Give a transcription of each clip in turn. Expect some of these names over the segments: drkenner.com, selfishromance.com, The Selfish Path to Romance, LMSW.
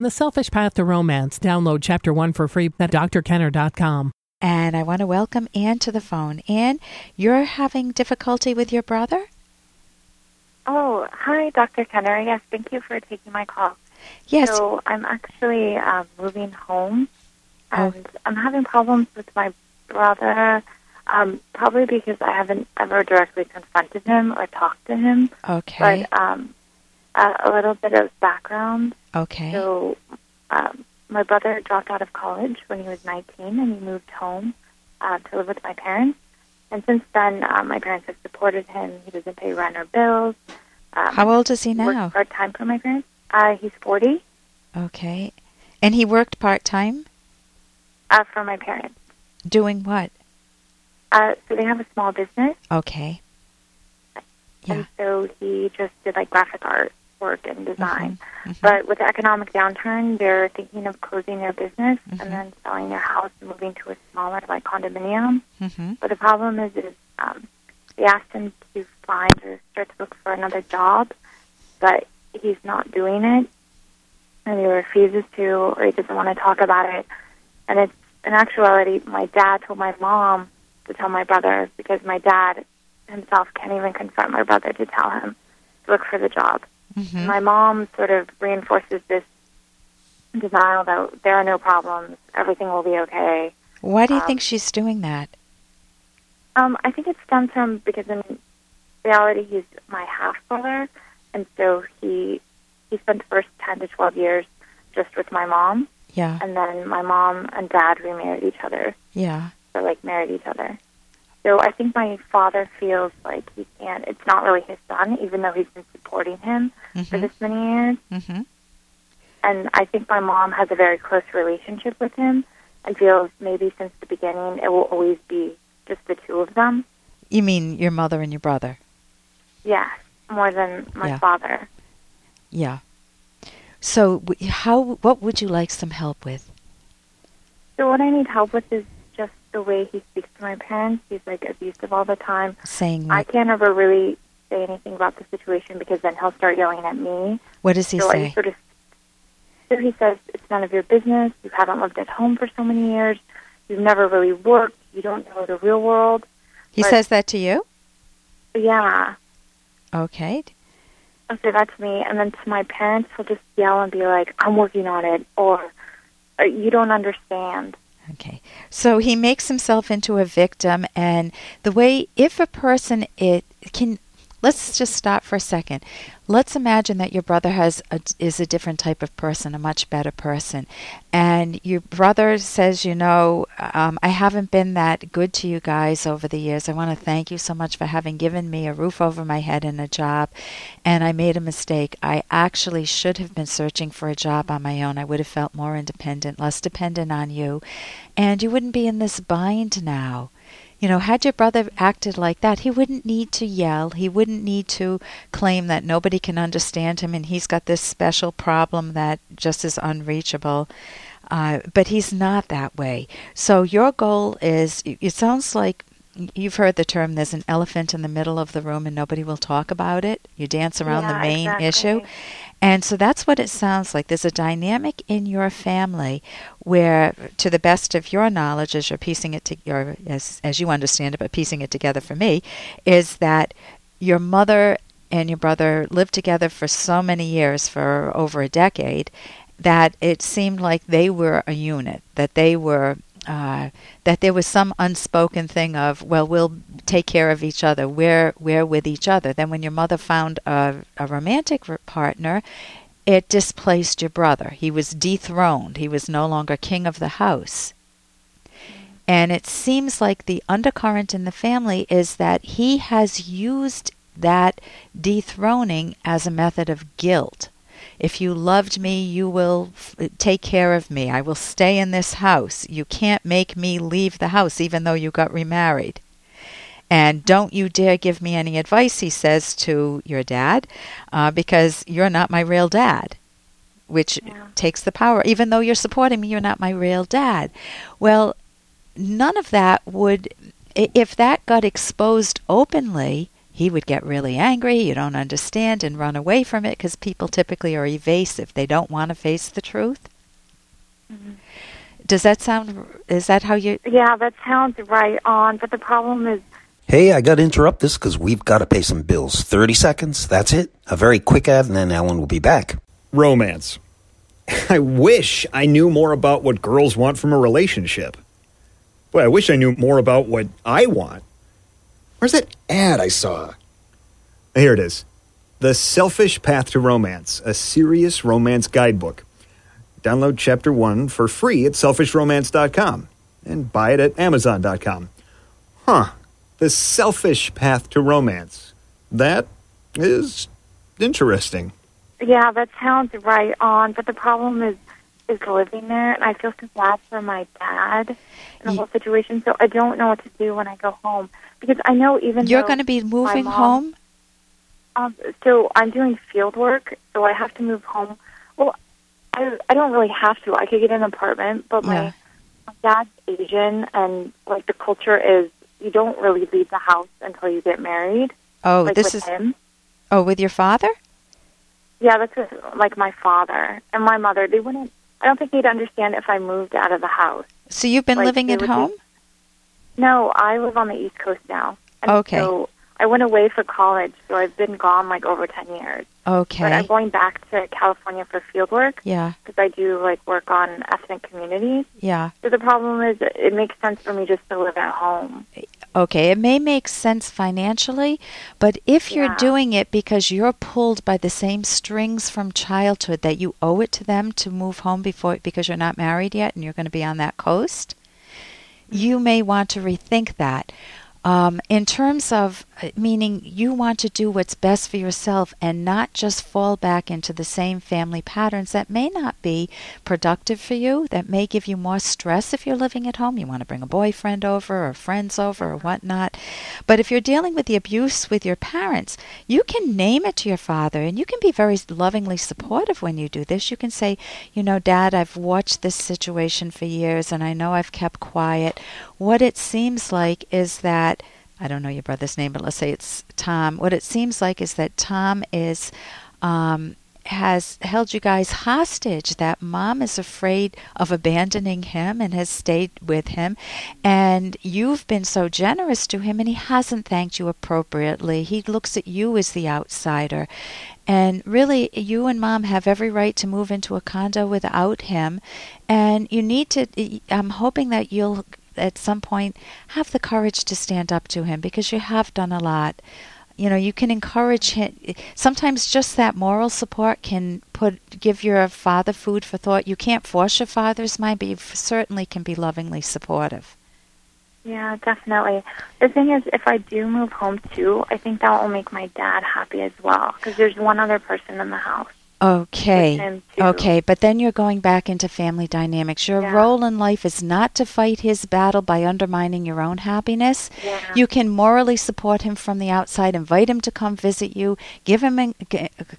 The Selfish Path to Romance. Download Chapter 1 for free at drkenner.com. And I want to welcome Anne to the phone. Anne, you're having difficulty with your brother? Oh, hi, Dr. Kenner. Yes, thank you for taking my call. Yes. So I'm actually moving home, and I'm having problems with my brother, probably because I haven't ever directly confronted him or talked to him. Okay. But a little bit of background. Okay. So my brother dropped out of college when he was 19, and he moved home to live with my parents. And since then, my parents have supported him. He doesn't pay rent or bills. How old is he now? He works part-time for my parents. He's 40. Okay. And he worked part-time? For my parents. Doing what? So they have a small business. Okay. Yeah. And so he just did, like, graphic art work and design. Mm-hmm. Mm-hmm. But with the economic downturn, they're thinking of closing their business and then selling their house and moving to a smaller, like, condominium. Mm-hmm. But the problem is they asked him to find or start to look for another job, but he's not doing it, and he refuses to, or he doesn't want to talk about it. And it's, in actuality, my dad told my mom to tell my brother, because my dad himself can't even confront my brother to tell him to look for the job. Mm-hmm. My mom sort of reinforces this denial that there are no problems, everything will be okay. Why do you think she's doing that? I think it stems from, because in reality he's my half-brother, and so he spent the first 10 to 12 years just with my mom. Yeah. And then my mom and dad remarried each other. Yeah. So, like, married each other. So I think my father feels like he can't, it's not really his son, even though he's been supporting him for this many years. Mm-hmm. And I think my mom has a very close relationship with him and feels maybe since the beginning it will always be just the two of them. You mean your mother and your brother? Yes, more than my father. Yeah. So what would you like some help with? So what I need help with is just the way he speaks to my parents. He's, like, abusive all the time. Saying what? I can't ever really say anything about the situation because then he'll start yelling at me. What does he say? So he says, it's none of your business. You haven't lived at home for so many years. You've never really worked. You don't know the real world. He says that to you? Yeah. Okay. So that's me. And then to my parents, he'll just yell and be like, I'm working on it, or you don't understand. Okay. So he makes himself into a victim, and the way, if a person let's just stop for a second. Let's imagine that your brother is a different type of person, a much better person. And your brother says, I haven't been that good to you guys over the years. I want to thank you so much for having given me a roof over my head and a job. And I made a mistake. I actually should have been searching for a job on my own. I would have felt more independent, less dependent on you. And you wouldn't be in this bind now. Had your brother acted like that, he wouldn't need to yell. He wouldn't need to claim that nobody can understand him and he's got this special problem that just is unreachable. But he's not that way. So your goal is, it sounds like you've heard the term, there's an elephant in the middle of the room and nobody will talk about it. You dance around the main issue. And so that's what it sounds like. There's a dynamic in your family where, to the best of your knowledge, as you're piecing it together, as you understand it, but piecing it together for me, is that your mother and your brother lived together for so many years, for over a decade, that it seemed like they were a unit, that there was some unspoken thing of, well, we'll take care of each other. We're with each other. Then when your mother found a romantic partner, it displaced your brother. He was dethroned. He was no longer king of the house. And it seems like the undercurrent in the family is that he has used that dethroning as a method of guilt. If you loved me, you will take care of me. I will stay in this house. You can't make me leave the house, even though you got remarried. And don't you dare give me any advice, he says to your dad, because you're not my real dad, which takes the power. Even though you're supporting me, you're not my real dad. Well, none of that would, if that got exposed openly, He would get really angry, you don't understand, and run away from it because people typically are evasive. They don't want to face the truth. Mm-hmm. Does that sound, is that how you... Yeah, that sounds right on, but the problem is... Hey, I got to interrupt this because we've got to pay some bills. 30 seconds, that's it. A very quick ad, and then Alan will be back. Romance. I wish I knew more about what girls want from a relationship. Boy, I wish I knew more about what I want. Where's that ad I saw? Here it is. The Selfish Path to Romance, a serious romance guidebook. Download Chapter 1 for free at selfishromance.com and buy it at amazon.com. Huh. The Selfish Path to Romance. That is interesting. Yeah, that sounds right on, but the problem is living there, and I feel so bad for my dad and the whole situation, so I don't know what to do when I go home. Because I know even you're going to be moving home? So I'm doing field work, so I have to move home. Well, I don't really have to. I could get an apartment, but my dad's Asian, and like the culture is you don't really leave the house until you get married. Oh, like, this is him. Oh, with your father? Yeah, that's with, like, my father and my mother. They wouldn't. I don't think they'd understand if I moved out of the house. So you've been living at home? No, I live on the East Coast now. And okay. So I went away for college, so I've been gone like over 10 years. Okay. But I'm going back to California for field work. Yeah. Because I do like work on ethnic communities. Yeah. So the problem is it makes sense for me just to live at home. Okay, it may make sense financially, but if you're doing it because you're pulled by the same strings from childhood that you owe it to them to move home before because you're not married yet and you're going to be on that coast, you may want to rethink that. In terms of, meaning you want to do what's best for yourself and not just fall back into the same family patterns that may not be productive for you, that may give you more stress if you're living at home. You want to bring a boyfriend over or friends over or whatnot. But if you're dealing with the abuse with your parents, you can name it to your father and you can be very lovingly supportive when you do this. You can say, you know, Dad, I've watched this situation for years and I know I've kept quiet. What it seems like is that, I don't know your brother's name, but let's say it's Tom. What it seems like is that Tom is has held you guys hostage, that Mom is afraid of abandoning him and has stayed with him. And you've been so generous to him, and he hasn't thanked you appropriately. He looks at you as the outsider. And really, you and Mom have every right to move into a condo without him. And you need to, I'm hoping that you'll at some point have the courage to stand up to him because you have done a lot. You know, you can encourage him. Sometimes just that moral support can give your father food for thought. You can't force your father's mind, but you certainly can be lovingly supportive. Yeah, definitely. The thing is, if I do move home too, I think that will make my dad happy as well because there's one other person in the house. Okay, but then you're going back into family dynamics. Your role in life is not to fight his battle by undermining your own happiness. Yeah. You can morally support him from the outside, invite him to come visit you, give him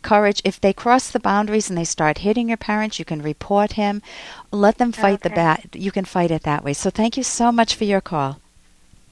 courage. If they cross the boundaries and they start hitting your parents, you can report him. Let them fight the bat. You can fight it that way. So thank you so much for your call.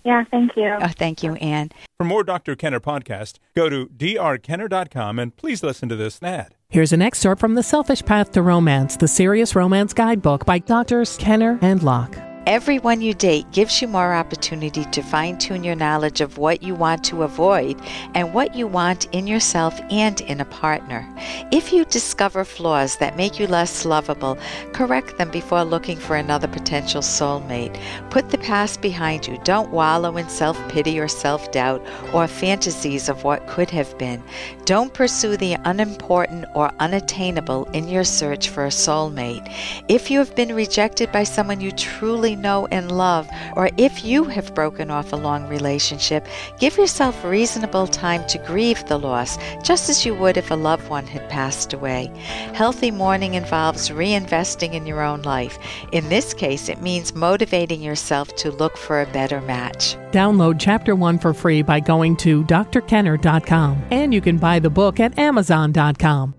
Yeah, thank you. Oh, thank you, Anne. For more Dr. Kenner podcast, go to drkenner.com and please listen to this ad. Here's an excerpt from The Selfish Path to Romance, the Serious Romance Guidebook by Drs. Kenner and Locke. Everyone you date gives you more opportunity to fine-tune your knowledge of what you want to avoid and what you want in yourself and in a partner. If you discover flaws that make you less lovable, correct them before looking for another potential soulmate. Put the past behind you. Don't wallow in self-pity or self-doubt or fantasies of what could have been. Don't pursue the unimportant or unattainable in your search for a soulmate. If you have been rejected by someone you truly know and love, or if you have broken off a long relationship, give yourself reasonable time to grieve the loss, just as you would if a loved one had passed away. Healthy mourning involves reinvesting in your own life. In this case, it means motivating yourself to look for a better match. Download Chapter 1 for free by going to drkenner.com, and you can buy the book at amazon.com.